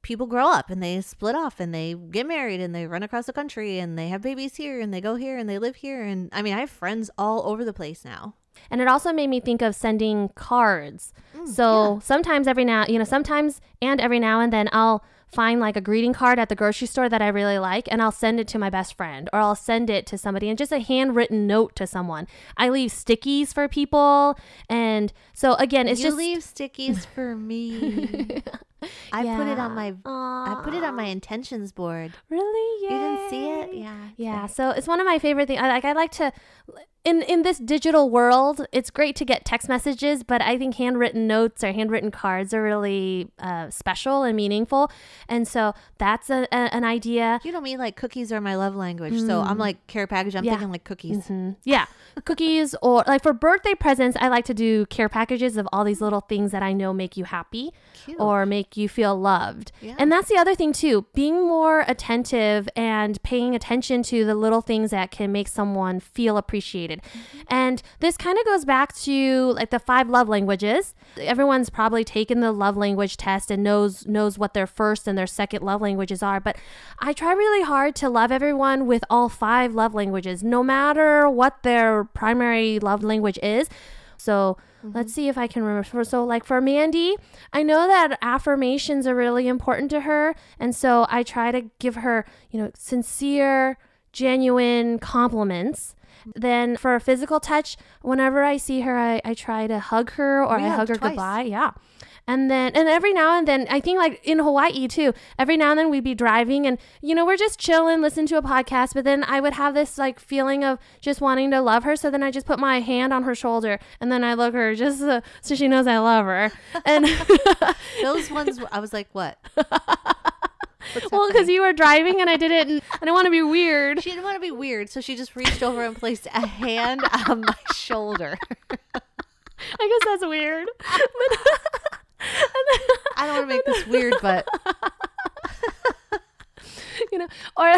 people grow up and they split off and they get married and they run across the country and they have babies here and they go here and they live here. And I mean, I have friends all over the place now. And it also made me think of sending cards. Mm, so yeah. sometimes every now, you know, sometimes and every now and then I'll find like a greeting card at the grocery store that I really like, and I'll send it to my best friend, or I'll send it to somebody, and just a handwritten note to someone. I leave stickies for people. And so again, it's you just... You leave stickies for me. I yeah. put it on my Aww. I put it on my intentions board. Really? Yay. You didn't see it? Yeah. Yeah. So it's one of my favorite things. I, like I like to in in this digital world, it's great to get text messages, but I think handwritten notes or handwritten cards are really uh, special and meaningful. And so that's a, a, an idea. You know me, like cookies are my love language. Mm. So I'm like care package. I'm yeah. thinking like cookies. Mm-hmm. Yeah, cookies or like for birthday presents, I like to do care packages of all these little things that I know make you happy Cute. Or make you feel loved. Yeah. And that's the other thing too, being more attentive and paying attention to the little things that can make someone feel appreciated. Mm-hmm. And this kind of goes back to like the five love languages. Everyone's probably taken the love language test and knows knows what their first and their second love languages are, but I try really hard to love everyone with all five love languages, no matter what their primary love language is. So mm-hmm. let's see if I can remember. So like for Mandy, I know that affirmations are really important to her. And so I try to give her, you know, sincere, genuine compliments. Then for a physical touch, whenever I see her, I, I try to hug her or we I hug her twice. Goodbye. Yeah. And then, and every now and then, I think like in Hawaii too, every now and then we'd be driving and, you know, we're just chilling, listen to a podcast, but then I would have this like feeling of just wanting to love her. So then I just put my hand on her shoulder and then I look her just so, so she knows I love her. And those ones, I was like, what? Well, because you were driving and I didn't, and I didn't want to be weird. She didn't want to be weird. So she just reached over and placed a hand on my shoulder. I guess that's weird. I don't want to make this weird, but you know, or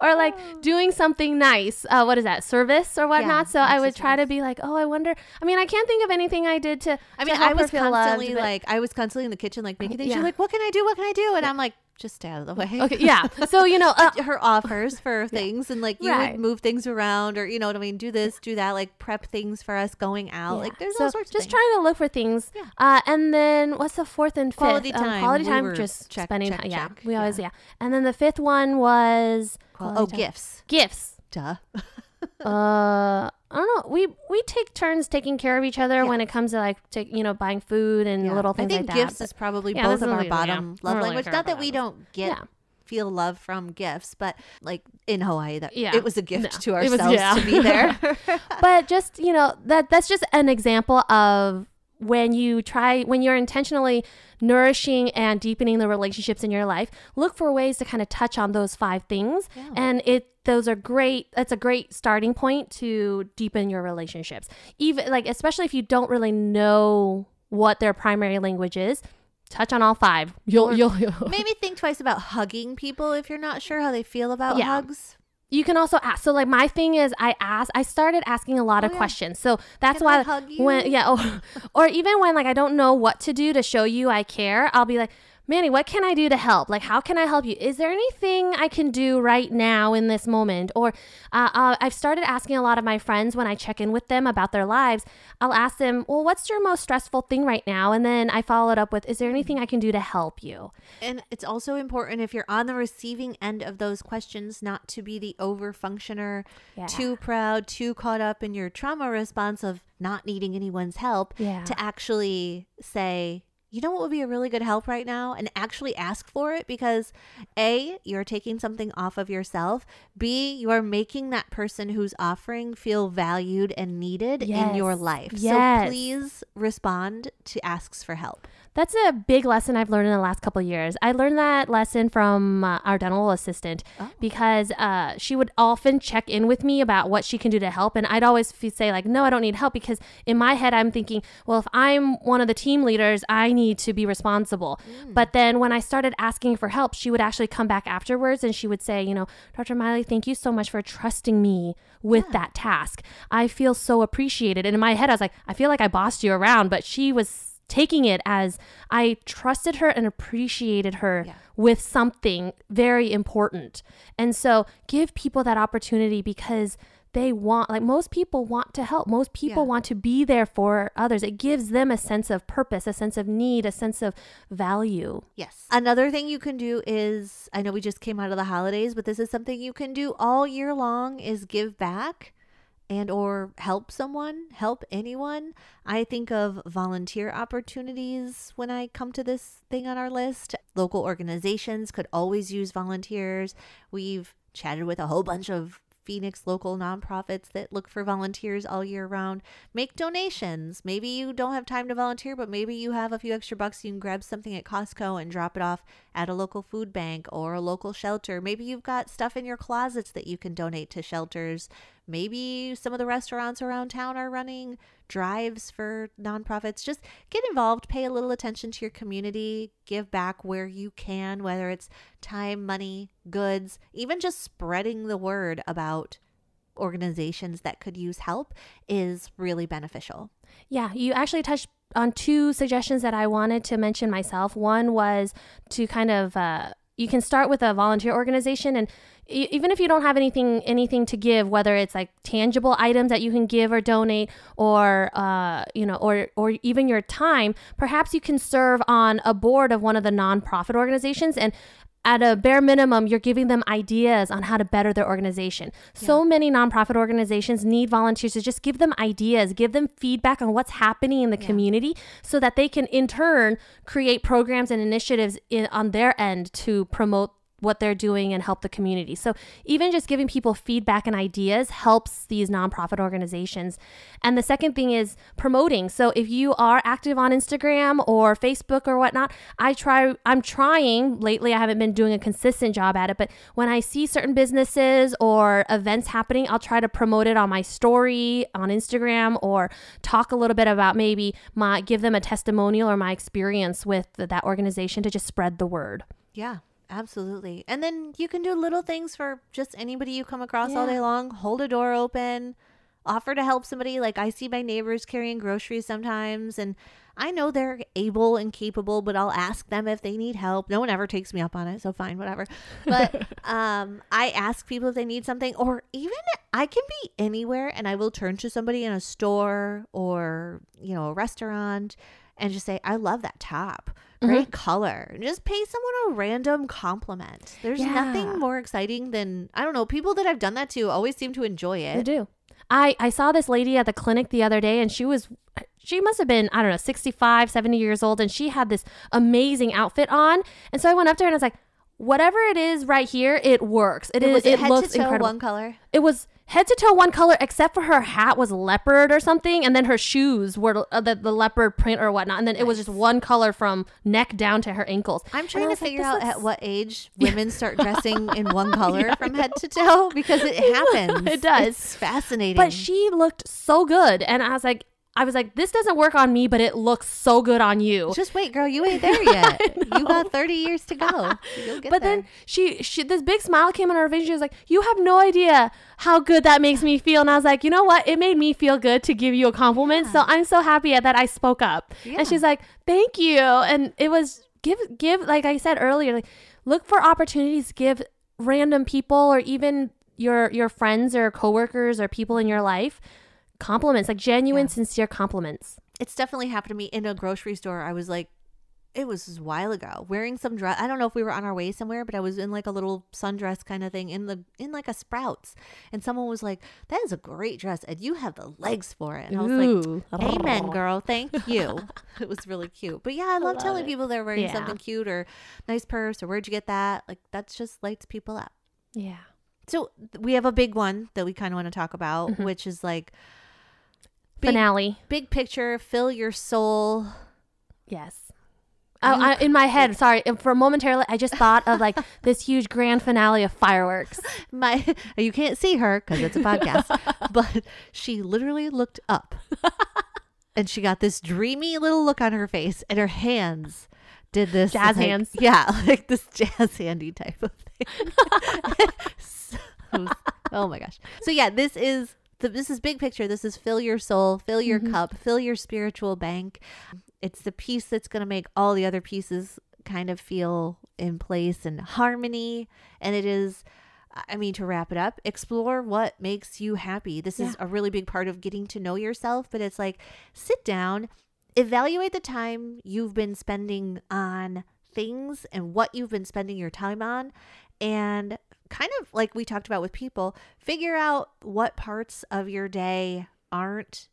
or like doing something nice. Uh, what is that? Service or whatnot. Yeah, so I would try nice. to be like, oh, I wonder. I mean, I can't think of anything I did to. I mean, to help I was her feel constantly loved, like, I was constantly in the kitchen, like making things. Yeah. She's like, what can I do? What can I do? And yeah. I'm like, just stay out of the way. Okay. Yeah. So, you know, uh, her offers for things yeah. and like you right. would move things around or, you know what I mean? Do this, do that, like prep things for us going out. Yeah. Like there's so all sorts of things. Just trying to look for things. Yeah. Uh, and then what's the fourth and fifth? Quality time. Um, quality we time. Just check, spending check, time. Yeah. Check. We always, yeah. yeah. And then the fifth one was. Quality oh, time. gifts. Gifts. Duh. uh. I don't know. We we take turns taking care of each other yeah. when it comes to like, to, you know, buying food and yeah. little things like that. I think like gifts that, is probably yeah, both of our bottom yeah. love really language. Not that we don't get yeah. feel love from gifts, but like in Hawaii, that yeah. it was a gift no. to ourselves was, yeah. to be there. But just, you know, that that's just an example of when you try, when you're intentionally nourishing and deepening the relationships in your life, look for ways to kind of touch on those five things. Yeah. And it, those are great. That's a great starting point to deepen your relationships. Even like, especially if you don't really know what their primary language is, touch on all five. You'll, you'll, you'll. Maybe think twice about hugging people if you're not sure how they feel about yeah. hugs. You can also ask. So like my thing is I ask, I started asking a lot oh, of yeah. questions. So that's can why I hug you? when, yeah. Oh, or even when like, I don't know what to do to show you I care. I'll be like, Manny, what can I do to help? Like, how can I help you? Is there anything I can do right now in this moment? Or uh, uh, I've started asking a lot of my friends when I check in with them about their lives, I'll ask them, well, what's your most stressful thing right now? And then I follow it up with, is there anything I can do to help you? And it's also important if you're on the receiving end of those questions, not to be the over-functioner, yeah. too proud, too caught up in your trauma response of not needing anyone's help, yeah. to actually say, you know what would be a really good help right now? And actually ask for it, because A, you're taking something off of yourself. B, you're making that person who's offering feel valued and needed yes. in your life. Yes. So please respond to asks for help. That's a big lesson I've learned in the last couple of years. I learned that lesson from uh, our dental assistant oh. because uh, she would often check in with me about what she can do to help. And I'd always say like, no, I don't need help, because in my head, I'm thinking, well, if I'm one of the team leaders, I need to be responsible. Mm. But then when I started asking for help, she would actually come back afterwards and she would say, you know, Doctor Mai-Ly, thank you so much for trusting me with yeah. that task. I feel so appreciated. And in my head, I was like, I feel like I bossed you around, but she was taking it as I trusted her and appreciated her yeah. with something very important. And so give people that opportunity, because they want, like most people want to help. Most people yeah. want to be there for others. It gives them a sense of purpose, a sense of need, a sense of value. Yes. Another thing you can do is, I know we just came out of the holidays, but this is something you can do all year long, is give back. And or help someone, help anyone. I think of volunteer opportunities when I come to this thing on our list. Local organizations could always use volunteers. We've chatted with a whole bunch of Phoenix local nonprofits that look for volunteers all year round. Make donations. Maybe you don't have time to volunteer, but maybe you have a few extra bucks. You can grab something at Costco and drop it off at a local food bank or a local shelter. Maybe you've got stuff in your closets that you can donate to shelters. Maybe some of the restaurants around town are running drives for nonprofits. Just get involved, pay a little attention to your community, give back where you can, whether it's time, money, goods, even just spreading the word about organizations that could use help is really beneficial. Yeah, you actually touched on two suggestions that I wanted to mention myself. One was to kind of, uh, you can start with a volunteer organization, and even if you don't have anything anything to give, whether it's like tangible items that you can give or donate, or uh, you know, or or even your time, perhaps you can serve on a board of one of the nonprofit organizations, and at a bare minimum, you're giving them ideas on how to better their organization. Yeah. So many nonprofit organizations need volunteers to just give them ideas, give them feedback on what's happening in the yeah. community, so that they can in turn create programs and initiatives in, on their end to promote what they're doing and help the community. So even just giving people feedback and ideas helps these nonprofit organizations. And the second thing is promoting. So if you are active on Instagram or Facebook or whatnot, I try, I'm trying lately, I haven't been doing a consistent job at it, but when I see certain businesses or events happening, I'll try to promote it on my story on Instagram, or talk a little bit about maybe my, give them a testimonial or my experience with that organization to just spread the word. Yeah. Absolutely. And then you can do little things for just anybody you come across yeah. all day long. Hold a door open, offer to help somebody. Like, I see my neighbors carrying groceries sometimes, and I know they're able and capable, but I'll ask them if they need help. No one ever takes me up on it, so fine, whatever. But um, I ask people if they need something, or even I can be anywhere and I will turn to somebody in a store or, you know, a restaurant and just say, I love that top. Great mm-hmm. color. Just pay someone a random compliment. There's yeah. nothing more exciting than, I don't know, people that I've done that to always seem to enjoy it. They do. I, I saw this lady at the clinic the other day, and she was, she must have been, I don't know, sixty-five, seventy years old, and she had this amazing outfit on. And so I went up to her and I was like, whatever it is right here, it works. It, it is. It, it looks incredible. Head to toe one color? It was head to toe one color, except for her hat was leopard or something, and then her shoes were uh, the, the leopard print or whatnot, and then nice. It was just one color from neck down to her ankles. I'm trying to figure like, out is... at what age women start dressing in one color yeah, from head to toe, because it happens. It does. It's fascinating. But she looked so good, and I was like, I was like, this doesn't work on me, but it looks so good on you. Just wait, girl. You ain't there yet. You got thirty years to go. You'll get but there. Then she, she, this big smile came on her face. She was like, you have no idea how good that makes me feel. And I was like, you know what? It made me feel good to give you a compliment. Yeah. So I'm so happy that I spoke up. Yeah. And she's like, thank you. And it was give, give, like I said earlier, like look for opportunities to give random people or even your, your friends or coworkers or people in your life compliments, like genuine, yeah. sincere compliments. It's definitely happened to me in a grocery store. I was like, it was a while ago, wearing some dress. I don't know if we were on our way somewhere, but I was in like a little sundress kind of thing in the in like a Sprouts. And someone was like, that is a great dress and you have the legs for it. And I was Ooh. like, amen, girl. Thank you. It was really cute. But yeah, I love, I love telling it. people they're wearing yeah. something cute or nice purse or where'd you get that? Like that's just lights people up. Yeah. So we have a big one that we kind of want to talk about, mm-hmm. which is like big, finale, big picture, fill your soul. Yes. Oh, I, in my head, sorry. For momentarily, I just thought of like this huge grand finale of fireworks. My, you can't see her because it's a podcast, but she literally looked up, and she got this dreamy little look on her face, and her hands did this jazz like, hands, yeah, like this jazz handy type of thing. So, oh my gosh! So yeah, this is the, this is big picture. This is fill your soul, fill your mm-hmm. cup, fill your spiritual bank. It's the piece that's going to make all the other pieces kind of feel in place and harmony. And it is, I mean, to wrap it up, explore what makes you happy. This yeah. is a really big part of getting to know yourself, but it's like, sit down, evaluate the time you've been spending on things and what you've been spending your time on. And kind of like we talked about with people, figure out what parts of your day aren't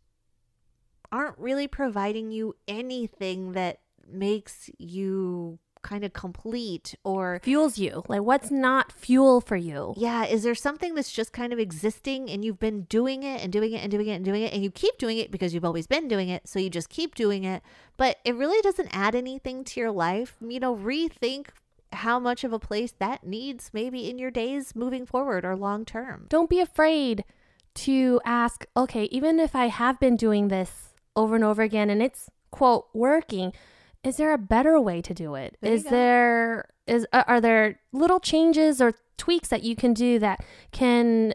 aren't really providing you anything that makes you kind of complete or fuels you. Like what's not fuel for you? Yeah. Is there something that's just kind of existing and you've been doing it and doing it and doing it and doing it and you keep doing it because you've always been doing it. So you just keep doing it, but it really doesn't add anything to your life. You know, rethink how much of a place that needs maybe in your days moving forward or long term. Don't be afraid to ask, okay, even if I have been doing this over and over again and it's quote working, is there a better way to do it? There is there is are there little changes or tweaks that you can do that can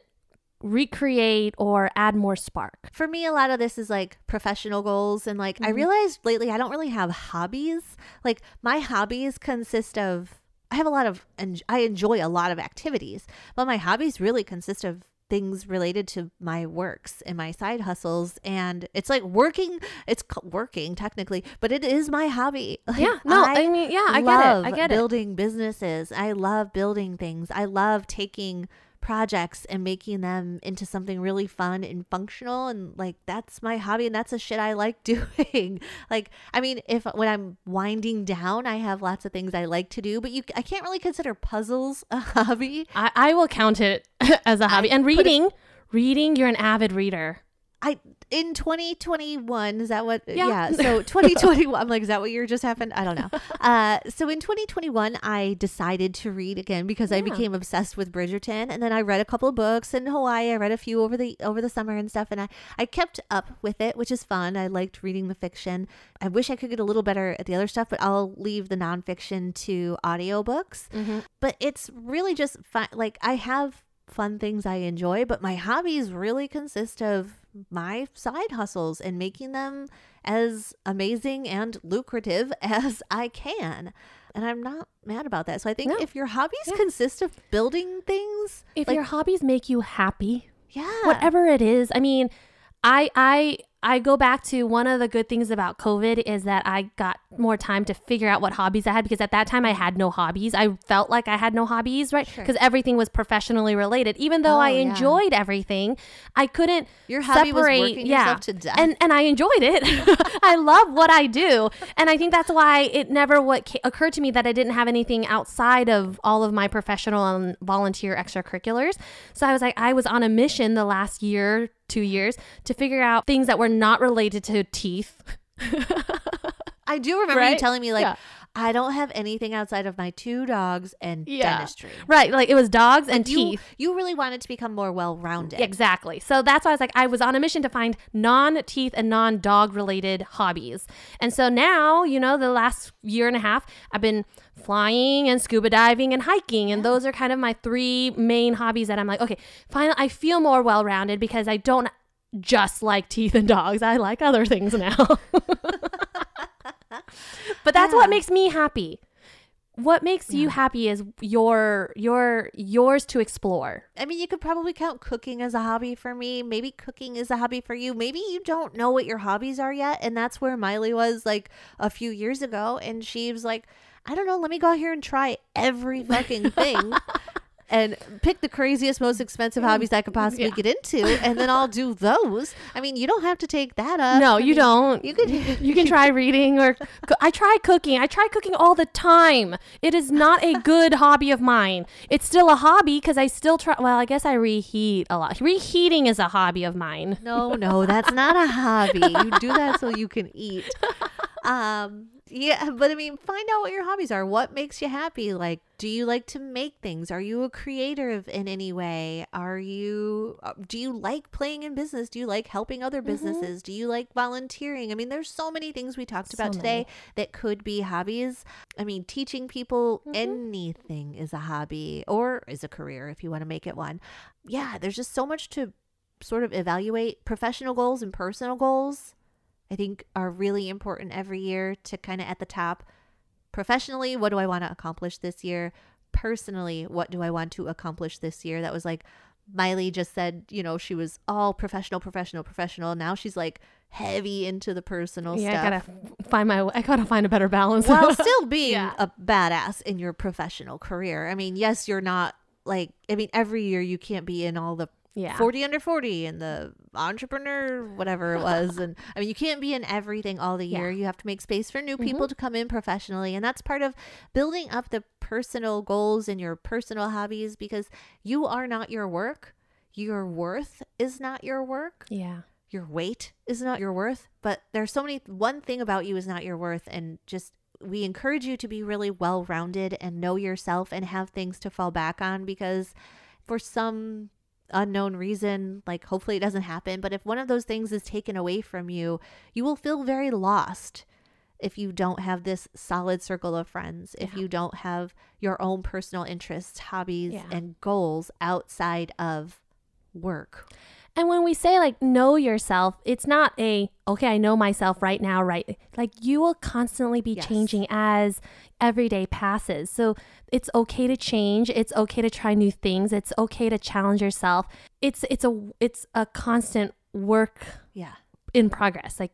recreate or add more spark? For me, a lot of this is like professional goals and like mm-hmm. I realized lately I don't really have hobbies. Like my hobbies consist of I have a lot of and I enjoy a lot of activities, but my hobbies really consist of things related to my works and my side hustles. And it's like working, it's working technically, but it is my hobby. Like yeah. No, I, I mean, yeah, I get it. I get it. Building businesses. I love building things. I love taking projects and making them into something really fun and functional. And like, that's my hobby. And that's the shit I like doing. Like, I mean, if when I'm winding down, I have lots of things I like to do, but you, I can't really consider puzzles a hobby. I, I will count it as a hobby. I and reading, it, reading, you're an avid reader. I, in twenty twenty-one, is that what? Yeah. yeah so twenty twenty-one, I'm like, is that what year just happened? I don't know. Uh, so in twenty twenty-one, I decided to read again because yeah. I became obsessed with Bridgerton. And then I read a couple of books in Hawaii. I read a few over the over the summer and stuff. And I, I kept up with it, which is fun. I liked reading the fiction. I wish I could get a little better at the other stuff, but I'll leave the nonfiction to audiobooks. Mm-hmm. But it's really just fun. Like I have fun things I enjoy, but my hobbies really consist of my side hustles and making them as amazing and lucrative as I can. And I'm not mad about that. So I think no. if your hobbies yeah. consist of building things, if like, your hobbies make you happy, yeah, whatever it is. I mean, I, I, I go back to one of the good things about COVID is that I got more time to figure out what hobbies I had, because at that time I had no hobbies. I felt like I had no hobbies, right? Because sure. everything was professionally related. Even though oh, I yeah. enjoyed everything, I couldn't Your hobby separate. Was working yeah. yourself to death. And, and I enjoyed it. I love what I do. And I think that's why it never what ca- occurred to me that I didn't have anything outside of all of my professional and volunteer extracurriculars. So I was like, I was on a mission the last year, two years to figure out things that were not related to teeth. I do remember right? you telling me like, yeah. I don't have anything outside of my two dogs and yeah. dentistry. Right. Like it was dogs like and you, teeth. You really wanted to become more well-rounded. Exactly. So that's why I was like, I was on a mission to find non-teeth and non-dog related hobbies. And so now, you know, the last year and a half, I've been flying and scuba diving and hiking. And yeah. those are kind of my three main hobbies that I'm like, okay, finally, I feel more well-rounded because I don't just like teeth and dogs. I like other things now. But that's yeah. what makes me happy. What makes yeah. you happy is your your yours to explore. I mean, you could probably count cooking as a hobby for me. Maybe cooking is a hobby for you. Maybe you don't know what your hobbies are yet. And that's where Mai-Ly was like a few years ago. And she was like, I don't know, let me go out here and try every fucking thing. And pick the craziest, most expensive hobbies I could possibly yeah. get into, and then I'll do those. I mean, you don't have to take that up. No, I you mean, don't. You could. You can try reading, or co- I try cooking. I try cooking all the time. It is not a good hobby of mine. It's still a hobby because I still try. Well, I guess I reheat a lot. Reheating is a hobby of mine. No, no, that's not a hobby. You do that so you can eat. Um. Yeah, but I mean, find out what your hobbies are. What makes you happy? Like, do you like to make things? Are you a creative in any way? Are you, do you like playing in business? Do you like helping other businesses? Mm-hmm. Do you like volunteering? I mean, there's so many things we talked about so today many. that could be hobbies. I mean, teaching people mm-hmm. anything is a hobby or is a career if you want to make it one. Yeah, there's just so much to sort of evaluate. Professional goals and personal goals, I think, are really important every year to kind of at the top. Professionally, what do I want to accomplish this year? Personally, what do I want to accomplish this year? That was like, Mai-Ly just said, you know, she was all professional, professional, professional. Now she's like heavy into the personal yeah, stuff. Yeah, I gotta find my, I gotta find a better balance. While still being yeah. a badass in your professional career. I mean, yes, you're not like, I mean, every year you can't be in all the Yeah. forty under forty and the entrepreneur, whatever it was. And I mean, you can't be in everything all the year. Yeah. You have to make space for new people mm-hmm. to come in professionally. And that's part of building up the personal goals and your personal hobbies, because you are not your work. Your worth is not your work. Yeah. Your weight is not your worth. But there's so many, one thing about you is not your worth. And just, we encourage you to be really well-rounded and know yourself and have things to fall back on, because for some unknown reason, like hopefully it doesn't happen, but if one of those things is taken away from you, you will feel very lost if you don't have this solid circle of friends, if yeah. you don't have your own personal interests, hobbies, yeah. and goals outside of work. And when we say like know yourself, it's not a, okay, I know myself right now, right? Like you will constantly be yes. changing as every day passes. So it's okay to change. It's okay to try new things. It's okay to challenge yourself. It's, it's a, it's a constant work yeah. in progress. Like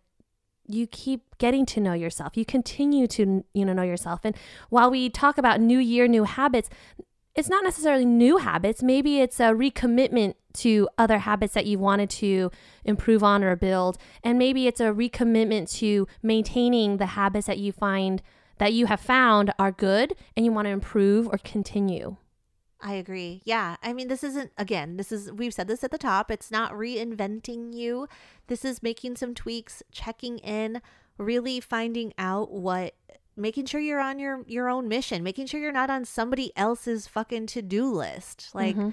you keep getting to know yourself. You continue to, you know, know yourself. And while we talk about new year, new habits, it's not necessarily new habits. Maybe it's a recommitment to other habits that you wanted to improve on or build. And maybe it's a recommitment to maintaining the habits that you find that you have found are good and you want to improve or continue. I agree. Yeah. I mean, this isn't, again, this is, we've said this at the top. It's not reinventing you. This is making some tweaks, checking in, really finding out what, making sure you're on your, your own mission, making sure you're not on somebody else's fucking to-do list. Like, mm-hmm.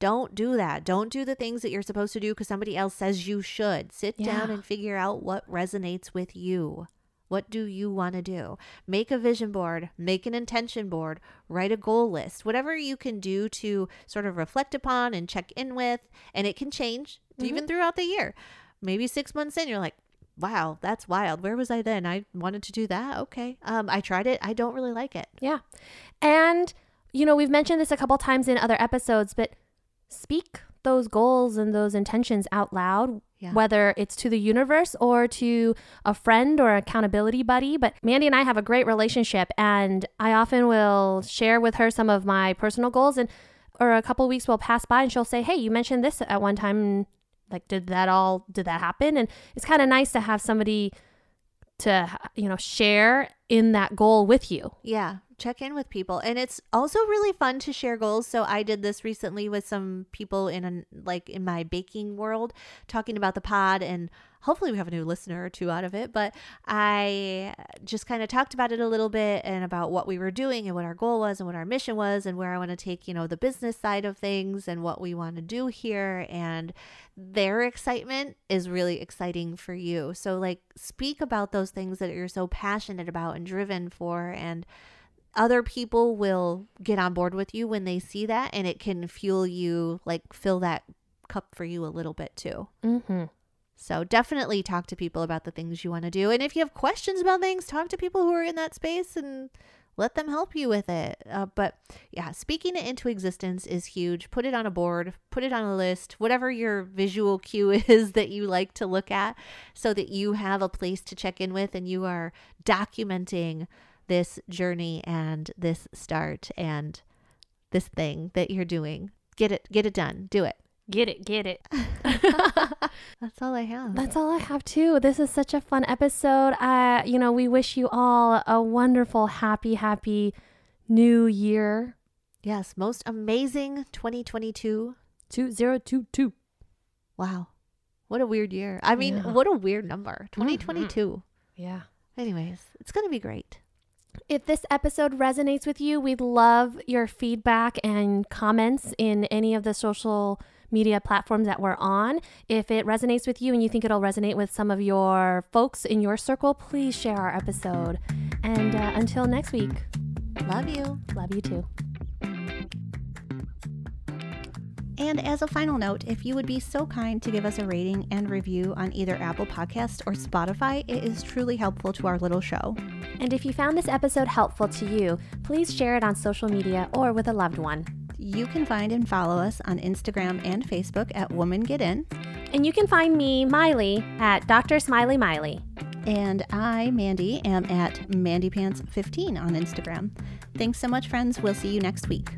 don't do that. Don't do the things that you're supposed to do because somebody else says you should. Sit yeah. down and figure out what resonates with you. What do you want to do? Make a vision board, make an intention board, write a goal list, whatever you can do to sort of reflect upon and check in with. And it can change mm-hmm. even throughout the year. Maybe six months in, you're like, wow, that's wild. Where was I then? I wanted to do that. Okay. Um, I tried it. I don't really like it. Yeah. And, you know, we've mentioned this a couple times in other episodes, but speak those goals and those intentions out loud, yeah. whether it's to the universe or to a friend or accountability buddy. But Mandi and I have a great relationship, and I often will share with her some of my personal goals, and or a couple of weeks will pass by and she'll say, hey, you mentioned this at one time. Like, did that all, did that happen? And it's kind of nice to have somebody to, you know, share in that goal with you. Yeah. Check in with people. And it's also really fun to share goals. So I did this recently with some people in a, like in my baking world, talking about the pod, and hopefully we have a new listener or two out of it. But I just kind of talked about it a little bit and about what we were doing and what our goal was and what our mission was and where I want to take, you know, the business side of things and what we want to do here. And their excitement is really exciting for you. So like speak about those things that you're so passionate about and driven for, and other people will get on board with you when they see that, and it can fuel you, like fill that cup for you a little bit too. Mm-hmm. So definitely talk to people about the things you want to do. And if you have questions about things, talk to people who are in that space and let them help you with it. Uh, but yeah, speaking it into existence is huge. Put it on a board, put it on a list, whatever your visual cue is that you like to look at, so that you have a place to check in with and you are documenting this journey and this start and this thing that you're doing. Get it, get it done. Do it. Get it, get it. That's all I have. That's all I have too. This is such a fun episode. Uh, you know, we wish you all a wonderful, happy, happy new year. Yes, most amazing twenty twenty-two. two thousand twenty-two. Wow. What a weird year. I mean, yeah. What a weird number. twenty twenty-two. Mm-hmm. Yeah. Anyways, it's going to be great. If this episode resonates with you, we'd love your feedback and comments in any of the social media platforms that we're on. If it resonates with you and you think it'll resonate with some of your folks in your circle, please share our episode. And uh, until next week, love you. Love you too. And as a final note, if you would be so kind to give us a rating and review on either Apple Podcasts or Spotify, it is truly helpful to our little show. And if you found this episode helpful to you, please share it on social media or with a loved one. You can find and follow us on Instagram and Facebook at Woman Get In. And you can find me, Mai-Ly, at Doctor Smiley Mai-Ly. And I, Mandi, am at Mandy Pants fifteen on Instagram. Thanks so much, friends. We'll see you next week.